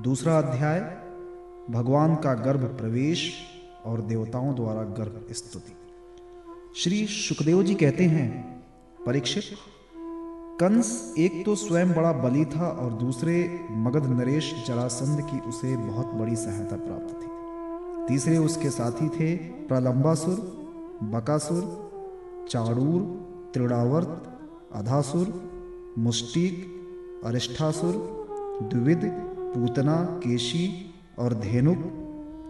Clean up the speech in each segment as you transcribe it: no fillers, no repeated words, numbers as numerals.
दूसरा अध्याय भगवान का गर्भ प्रवेश और देवताओं द्वारा गर्भ स्तुति। श्री शुकदेव जी कहते हैं, परीक्षित, कंस एक तो स्वयं बड़ा बली था और दूसरे मगध नरेश जरासंध की उसे बहुत बड़ी सहायता प्राप्त थी। तीसरे उसके साथी थे प्रलंबासुर, बकासुर, चाड़ूर, त्रिणावर्त, अधासुर, मुष्टिक, अरिष्ठासुर, द्विविद, पूतना, केशी और धेनुक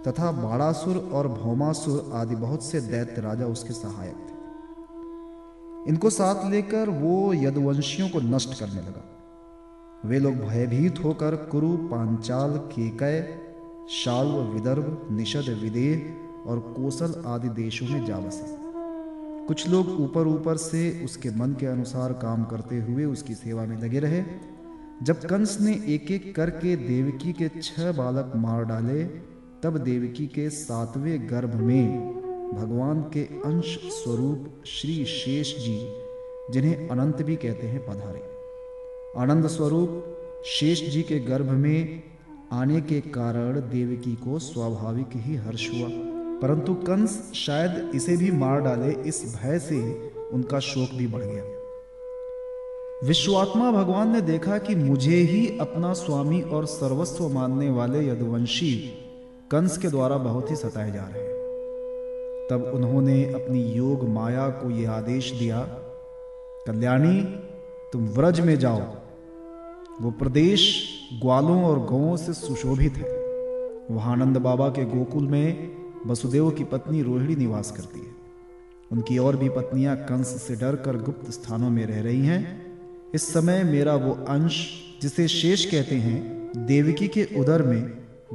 तथा बाणासुर और भौमासुर आदि बहुत से दैत्य राजा उसके सहायक थे। इनको साथ लेकर वो यदुवंशियों को नष्ट करने लगा। वे लोग भयभीत होकर कुरु, पांचाल, केकय, शाल्व, विदर्भ, निषद, विदेह और कोसल आदि देशों में जा बसे। कुछ लोग ऊपर ऊपर से उसके मन के अनुसार काम करते हुए उसकी सेवा में लगे रहे। जब कंस ने एक एक करके देवकी के 6 बालक मार डाले, तब देवकी के 7वें गर्भ में भगवान के अंश स्वरूप श्री शेष जी, जिन्हें अनंत भी कहते हैं, पधारे। आनंद स्वरूप शेष जी के गर्भ में आने के कारण देवकी को स्वाभाविक ही हर्ष हुआ, परंतु कंस शायद इसे भी मार डाले, इस भय से उनका शोक भी बढ़ गया। विश्वात्मा भगवान ने देखा कि मुझे ही अपना स्वामी और सर्वस्व मानने वाले यदुवंशी कंस के द्वारा बहुत ही सताए जा रहे हैं। तब उन्होंने अपनी योग माया को यह आदेश दिया, कल्याणी, तुम व्रज में जाओ। वो प्रदेश ग्वालों और गौओं से सुशोभित है। वहां नंद बाबा के गोकुल में वसुदेव की पत्नी रोहिणी निवास करती है। उनकी और भी पत्नियां कंस से डरकर गुप्त स्थानों में रह रही हैं। इस समय मेरा वो अंश, जिसे शेष कहते हैं, देवकी के उदर में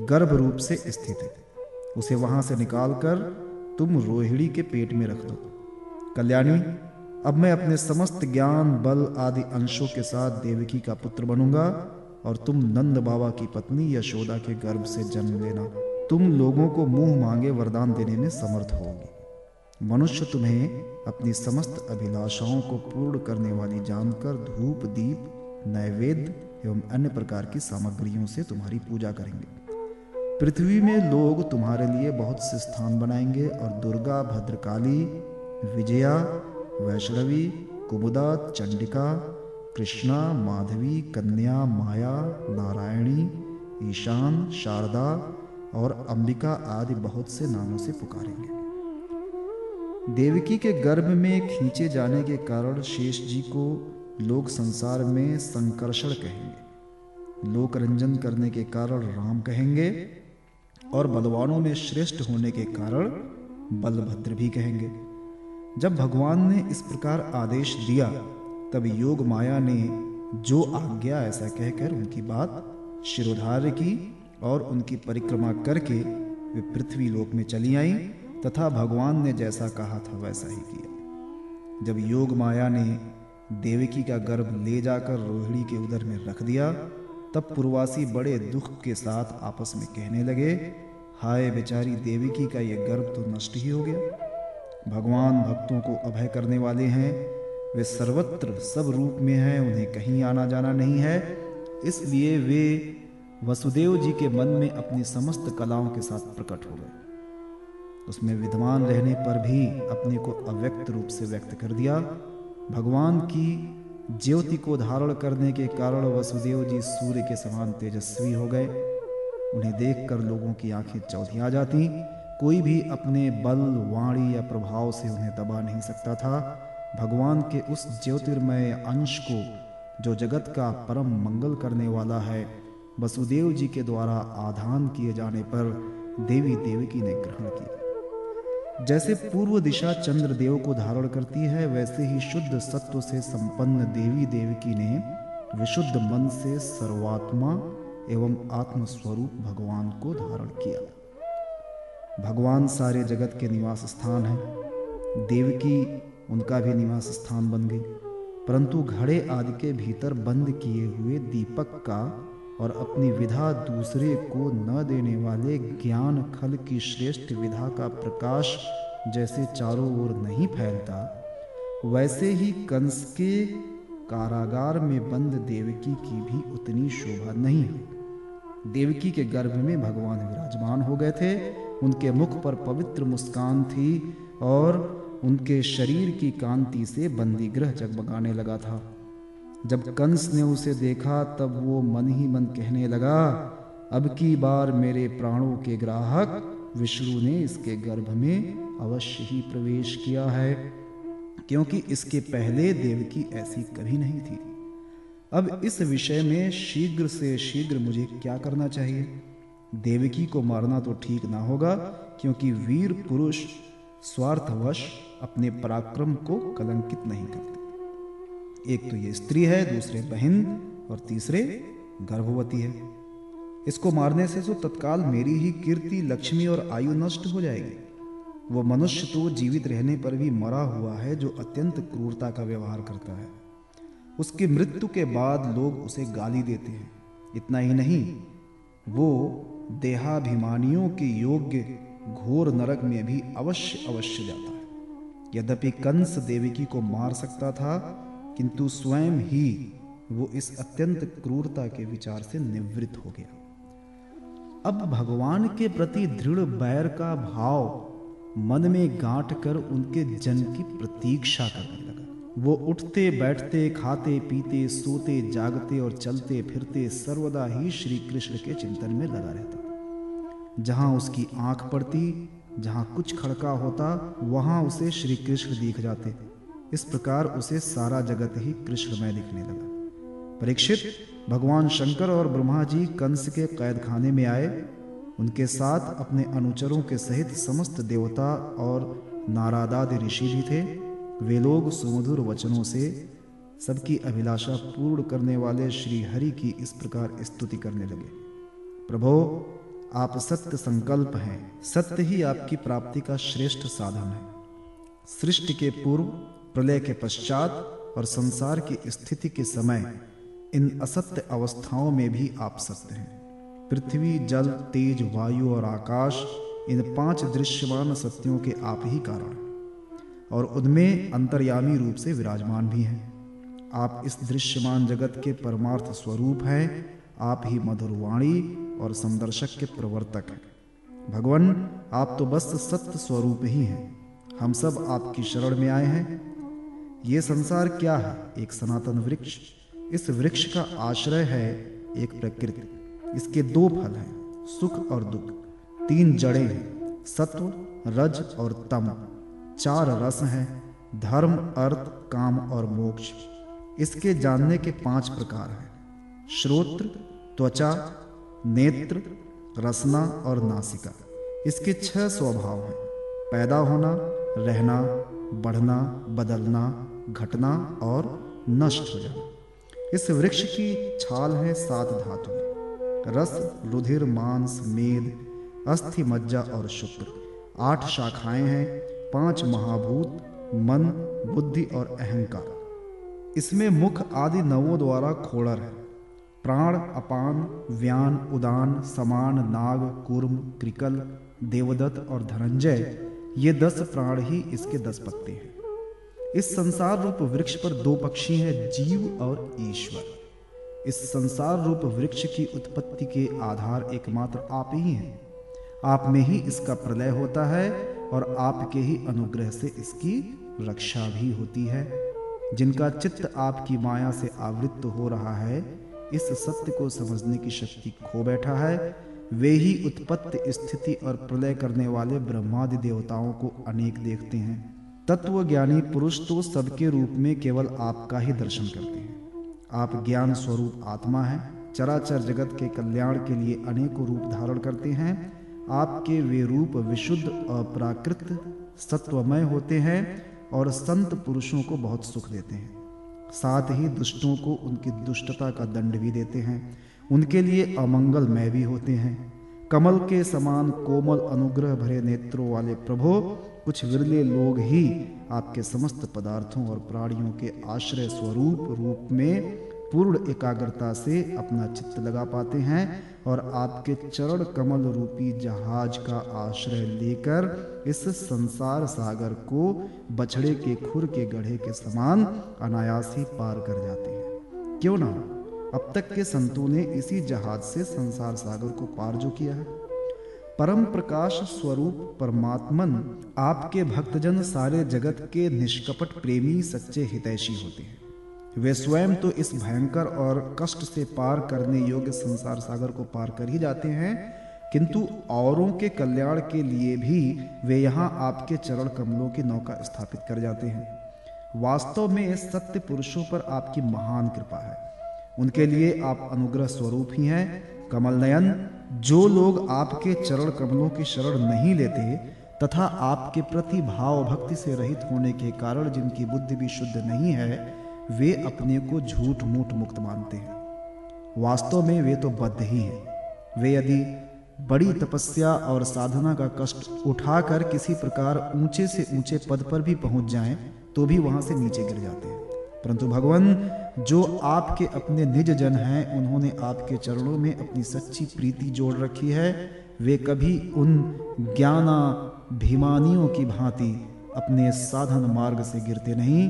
गर्भ रूप से स्थित है। उसे वहां से निकालकर तुम रोहिणी के पेट में रख दो। कल्याणी, अब मैं अपने समस्त ज्ञान, बल आदि अंशों के साथ देवकी का पुत्र बनूंगा और तुम नंद बाबा की पत्नी यशोदा के गर्भ से जन्म लेना। तुम लोगों को मुंह मांगे वरदान देने में समर्थ होगी। मनुष्य तुम्हें अपनी समस्त अभिलाषाओं को पूर्ण करने वाली जानकर धूप, दीप, नैवेद्य एवं अन्य प्रकार की सामग्रियों से तुम्हारी पूजा करेंगे। पृथ्वी में लोग तुम्हारे लिए बहुत से स्थान बनाएंगे और दुर्गा, भद्रकाली, विजया, वैष्णवी, कुमुदा, चंडिका, कृष्णा, माधवी, कन्या, माया, नारायणी, ईशान, शारदा और अंबिका आदि बहुत से नामों से पुकारेंगे। देवकी के गर्भ में खींचे जाने के कारण शेष जी को लोग संसार में संकर्षण कहेंगे, लोक रंजन करने के कारण राम कहेंगे और बलवानों में श्रेष्ठ होने के कारण बलभद्र भी कहेंगे। जब भगवान ने इस प्रकार आदेश दिया, तब योग माया ने जो आज्ञा ऐसा कहकर उनकी बात शिरोधार्य की और उनकी परिक्रमा करके वे पृथ्वी लोक में चली आईं तथा भगवान ने जैसा कहा था वैसा ही किया। जब योग माया ने देवकी का गर्भ ले जाकर रोहिणी के उदर में रख दिया, तब पुरवासी बड़े दुख के साथ आपस में कहने लगे, हाय बेचारी देवकी का यह गर्भ तो नष्ट ही हो गया। भगवान भक्तों को अभय करने वाले हैं, वे सर्वत्र सब रूप में हैं, उन्हें कहीं आना जाना नहीं है। इसलिए वे वसुदेव जी के मन में अपनी समस्त कलाओं के साथ प्रकट हो गए। उसमें विद्वान रहने पर भी अपने को अव्यक्त रूप से व्यक्त कर दिया। भगवान की ज्योति को धारण करने के कारण वसुदेव जी सूर्य के समान तेजस्वी हो गए। उन्हें देखकर लोगों की आंखें चौंधी आ जाती। कोई भी अपने बल, वाणी या प्रभाव से उन्हें दबा नहीं सकता था। भगवान के उस ज्योतिर्मय अंश को, जो जगत का परम मंगल करने वाला है, वसुदेव जी के द्वारा आधान किए जाने पर देवी देवकी ने ग्रहण किया। जैसे पूर्व दिशा चंद्रदेव को धारण करती है, वैसे ही शुद्ध सत्व से संपन्न देवी देवकी ने विशुद्ध मन से सर्वात्मा एवं आत्मस्वरूप भगवान को धारण किया। भगवान सारे जगत के निवास स्थान हैं। देवकी उनका भी निवास स्थान बन गई, परंतु घड़े आदि के भीतर बंद किए हुए दीपक का और अपनी विधा दूसरे को न देने वाले ज्ञान खल की श्रेष्ठ विधा का प्रकाश जैसे चारों ओर नहीं फैलता, वैसे ही कंस के कारागार में बंद देवकी की भी उतनी शोभा नहीं है। देवकी के गर्भ में भगवान विराजमान हो गए थे। उनके मुख पर पवित्र मुस्कान थी और उनके शरीर की कांति से बंदीगृह जगमगाने लगा था। जब कंस ने उसे देखा तब वो मन ही मन कहने लगा, अब की बार मेरे प्राणों के ग्राहक विष्णु ने इसके गर्भ में अवश्य ही प्रवेश किया है, क्योंकि इसके पहले देवकी ऐसी कभी नहीं थी। अब इस विषय में शीघ्र से शीघ्र मुझे क्या करना चाहिए? देवकी को मारना तो ठीक ना होगा, क्योंकि वीर पुरुष स्वार्थवश अपने पराक्रम को कलंकित नहीं करते। एक तो ये स्त्री है, दूसरे बहन और तीसरे गर्भवती है। इसको मारने से तो तत्काल मेरी ही कीर्ति, लक्ष्मी और आयु नष्ट हो जाएगी। वो मनुष्य तो जीवित रहने पर भी मरा हुआ है जो अत्यंत क्रूरता का व्यवहार करता है। उसकी मृत्यु के बाद लोग उसे गाली देते हैं। इतना ही नहीं, वो देहाभिमानियों के योग्य घोर नरक में भी अवश्य अवश्य जाता है। यद्यपि कंस देवकी को मार सकता था, किंतु स्वयं ही वो इस अत्यंत क्रूरता के विचार से निवृत्त हो गया। अब भगवान के प्रति दृढ़ बैर का भाव मन में गांठ कर उनके जन्म की प्रतीक्षा करने लगा। वो उठते बैठते, खाते पीते, सोते जागते और चलते फिरते सर्वदा ही श्री कृष्ण के चिंतन में लगा रहता। जहां उसकी आंख पड़ती, जहां कुछ खड़का होता, वहां उसे श्री कृष्ण दिख जाते। इस प्रकार उसे सारा जगत ही कृष्णमय दिखने लगा। परीक्षित, भगवान शंकर और ब्रह्मा जी कंस के कैद खाने में आए। उनके साथ अपने अनुचरों के सहित समस्त देवता और नारदादि ऋषि भी थे। वे लोग सुमधुर वचनों से सबकी अभिलाषा पूर्ण करने वाले श्री हरि की इस प्रकार स्तुति करने लगे। प्रभो, आप सत्य संकल्प हैं। सत्य ही आपकी प्राप्ति का श्रेष्ठ साधन है। सृष्टि के पूर्व, प्रलय के पश्चात और संसार की स्थिति के समय इन असत्य अवस्थाओं में भी आप सत्य हैं। पृथ्वी, जल, तेज, वायु और आकाश, इन पांच दृश्यमान सत्यों के आप ही कारण और उनमें अंतर्यामी रूप से विराजमान भी हैं। आप इस दृश्यमान जगत के परमार्थ स्वरूप हैं। आप ही मधुरवाणी और संदर्शक के प्रवर्तक हैं। भगवान, आप तो बस सत्य स्वरूप ही हैं। हम सब आपकी शरण में आए हैं। ये संसार क्या है? एक सनातन वृक्ष। इस वृक्ष का आश्रय है एक प्रकृति। इसके दो फल हैं, सुख और दुख। तीन जड़ें हैं, सत्व, रज और तम। चार रस हैं, धर्म, अर्थ, काम और मोक्ष। इसके जानने के पांच प्रकार हैं, श्रोत्र, त्वचा, नेत्र, रसना और नासिका। इसके छह स्वभाव हैं, पैदा होना, रहना, बढ़ना, बदलना, घटना और नष्ट हो जाना। इस वृक्ष की छाल है सात धातु, रस, रुधिर, मांस, मेद, अस्थि, मज्जा और शुक्र। आठ शाखाएं हैं, पांच महाभूत, मन, बुद्धि और अहंकार। इसमें मुख आदि नवों द्वारा खोलर है, प्राण, अपान, व्यान, उदान, समान, नाग, कूर्म, क्रिकल, देवदत्त और धनंजय, ये 10 प्राण ही इसके 10 पत्ते हैं। इस संसार रूप वृक्ष पर दो पक्षी हैं, जीव और ईश्वर। इस संसार रूप वृक्ष की उत्पत्ति के आधार एकमात्र आप ही हैं। आप में ही इसका प्रलय होता है और आपके ही अनुग्रह से इसकी रक्षा भी होती है। जिनका चित्त आपकी माया से आवृत्त हो रहा है, इस सत्य को समझने की शक्ति खो बैठा है, वे ही उत्पत्ति, स्थिति और प्रलय करने वाले ब्रह्मादि देवताओं को अनेक देखते हैं। तत्वज्ञानी पुरुष तो सबके रूप में केवल आपका ही दर्शन करते हैं। आप ज्ञान स्वरूप आत्मा हैं। चराचर जगत के कल्याण के लिए अनेकों रूप धारण करते हैं। आपके वे रूप विशुद्ध, अपराकृत, सत्वमय होते हैं और संत पुरुषों को बहुत सुख देते हैं। साथ ही दुष्टों को उनकी दुष्टता का दंड भी देते हैं। उनके लिए अमंगलमय भी होते हैं। कमल के समान कोमल अनुग्रह भरे नेत्रों वाले प्रभो, कुछ विरले लोग ही आपके समस्त पदार्थों और प्राणियों के आश्रय स्वरूप रूप में पूर्ण एकाग्रता से अपना चित्त लगा पाते हैं और आपके चरण कमल रूपी जहाज का आश्रय लेकर इस संसार सागर को बछड़े के खुर के गड्ढे के समान अनायास ही पार कर जाते हैं। क्यों ना अब तक के संतों ने इसी जहाज से संसार सागर को पार जो किया है। परम प्रकाश स्वरूप परमात्मन आपके भक्तजन सारे जगत के निष्कपट प्रेमी सच्चे हितैषी होते हैं। वे स्वयं तो इस भयंकर और कष्ट से पार करने योग्य संसार सागर को पार कर ही जाते हैं, किंतु औरों के कल्याण के लिए भी वे यहाँ आपके चरण कमलों की नौका स्थापित कर जाते हैं। वास्तव में सत्य पुरुषों पर आपकी महान कृपा है, उनके लिए आप अनुग्रह स्वरूप ही हैं। कमलनयन, जो लोग आपके चरण कमलों की शरण नहीं लेते तथा आपके प्रति भाव भक्ति से रहित होने के कारण जिनकी बुद्धि भी शुद्ध नहीं है, वे अपने को झूठ मूठ मुक्त मानते हैं। वास्तव में वे तो बद्ध ही हैं। वे यदि बड़ी तपस्या और साधना का कष्ट उठाकर किसी प्रकार ऊंचे से ऊंचे पद पर भी पहुंच जाएं, तो भी वहां से नीचे गिर जाते हैं। परंतु भगवान, जो आपके अपने निज जन हैं, उन्होंने आपके चरणों में अपनी सच्ची प्रीति जोड़ रखी है। वे कभी उन ज्ञानाभिमानियों की भांति अपने साधन मार्ग से गिरते नहीं।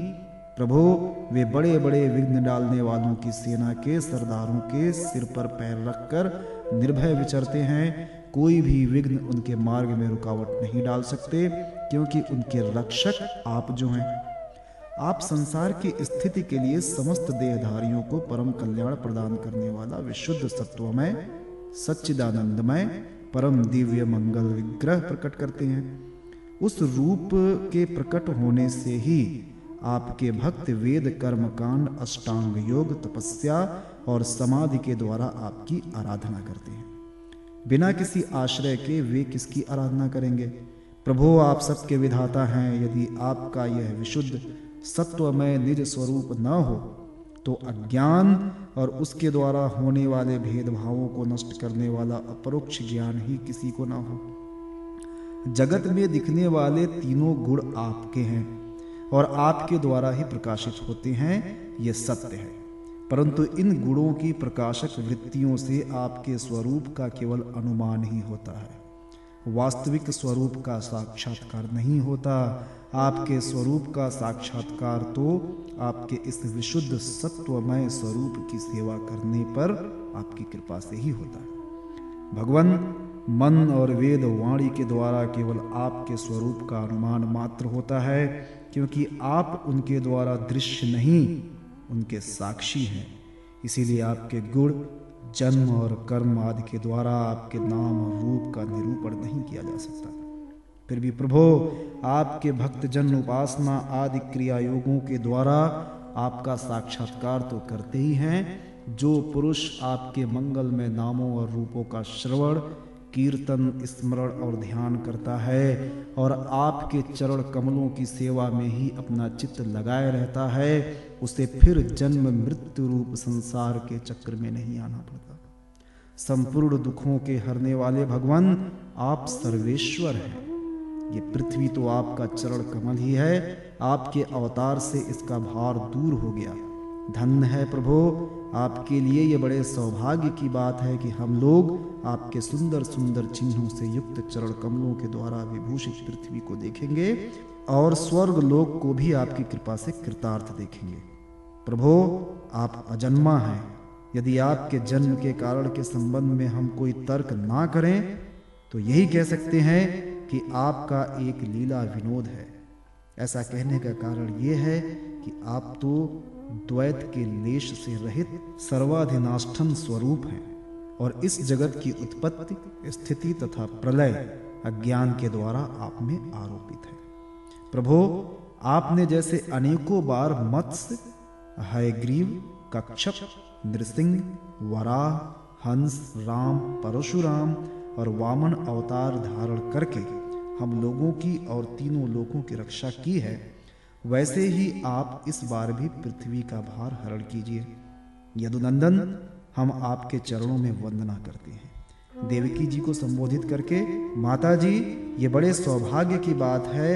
प्रभु, वे बड़े बड़े विघ्न डालने वालों की सेना के सरदारों के सिर पर पैर रखकर निर्भय विचरते हैं। कोई भी विघ्न उनके मार्ग में रुकावट नहीं डाल सकते, क्योंकि उनके रक्षक आप जो हैं। आप संसार की स्थिति के लिए समस्त देहधारियों को परम कल्याण प्रदान करने वाला विशुद्ध सत्वमय सच्चिदानंदमय परम दिव्य मंगल विग्रह प्रकट करते हैं। उस रूप के प्रकट होने से ही आपके भक्त वेद, कर्मकांड, अष्टांग योग, तपस्या और समाधि के द्वारा आपकी आराधना करते हैं। बिना किसी आश्रय के वे किसकी आराधना करेंगे? प्रभु, आप सबके विधाता हैं। यदि आपका यह विशुद्ध सत्वमय निज स्वरूप न हो, तो अज्ञान और उसके द्वारा होने वाले भेदभावों को नष्ट करने वाला अपरोक्ष ज्ञान ही किसी को न हो। जगत में दिखने वाले तीनों गुण आपके हैं और आपके द्वारा ही प्रकाशित होते हैं, ये सत्य है। परंतु इन गुणों की प्रकाशक वृत्तियों से आपके स्वरूप का केवल अनुमान ही होता है, वास्तविक स्वरूप का साक्षात्कार नहीं होता। आपके स्वरूप का साक्षात्कार तो आपके इस विशुद्ध सत्वमय स्वरूप की सेवा करने पर आपकी कृपा से ही होता है। भगवान, मन और वेद वाणी के द्वारा केवल आपके स्वरूप का अनुमान मात्र होता है, क्योंकि आप उनके द्वारा दृश्य नहीं, उनके साक्षी हैं। इसीलिए आपके गुण, जन्म और कर्म आदि के द्वारा आपके नाम और रूप का निरूपण नहीं किया जा सकता। फिर भी प्रभो, आपके भक्तजन उपासना आदि क्रिया योगों के द्वारा आपका साक्षात्कार तो करते ही हैं। जो पुरुष आपके मंगलमय नामों और रूपों का श्रवण, कीर्तन, स्मरण और ध्यान करता है और आपके चरण कमलों की सेवा में ही अपना चित्त लगाए रहता है, उसे फिर जन्म मृत्यु रूप संसार के चक्र में नहीं आना पड़ता। संपूर्ण दुखों के हरने वाले भगवान, आप सर्वेश्वर हैं। ये पृथ्वी तो आपका चरण कमल ही है। आपके अवतार से इसका भार दूर हो गया। धन्य है प्रभु, आपके लिए ये बड़े सौभाग्य की बात है कि हम लोग आपके सुंदर सुंदर चिन्हों से युक्त चरण कमलों के द्वारा विभूषित पृथ्वी को देखेंगे और स्वर्ग लोक को भी आपकी कृपा से कृतार्थ देखेंगे। प्रभो, आप अजन्मा हैं। यदि आपके जन्म के कारण के संबंध में हम कोई तर्क ना करें, तो यही कह सकते हैं कि आपका एक लीला विनोद है। ऐसा कहने का कारण यह है कि आप तो द्वैत के लेश से रहित सर्वाधिनाष्ठन स्वरूप हैं और इस जगत की उत्पत्ति, स्थिति तथा प्रलय अज्ञान के द्वारा आप में आरोपित है। प्रभो, आपने जैसे अनेकों बार मत्स्य, हयग्रीव, कच्छप, नृसिंह, वराह, हंस, राम, परशुराम और वामन अवतार धारण करके हम लोगों की और तीनों लोकों की रक्षा की है, वैसे ही आप इस बार भी पृथ्वी का भार हरण कीजिए। यदुनंदन, हम आपके चरणों में वंदना करते हैं। देवकी जी को संबोधित करके, माता जी, ये बड़े सौभाग्य की बात है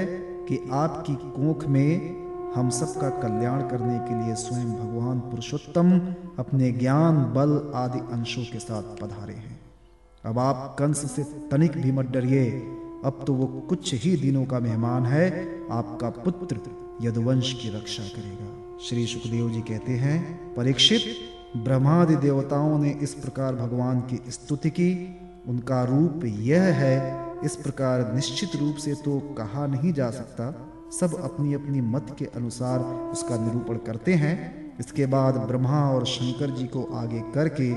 कि आपकी कोख में हम सबका कल्याण करने के लिए स्वयं भगवान पुरुषोत्तम अपने ज्ञान, बल आदि अंशों के साथ पधारे हैं। अब आप कंस से तनिक भी मत डरिए। अब तो वो कुछ ही दिनों का मेहमान है। आपका पुत्र यदुवंश की रक्षा करेगा। श्री शुकदेव जी कहते हैं, परीक्षित, ब्रह्मादि देवताओं ने इस प्रकार भगवान की स्तुति की। उनका रूप यह है, इस प्रकार निश्चित रूप से तो कहा नहीं जा सकता। सब अपनी अपनी मत के अनुसार उसका निरूपण करते हैं। इसके बाद ब्रह्मा और शंकर जी को आगे करके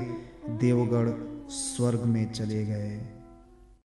देवगण स्वर्ग में चले गए।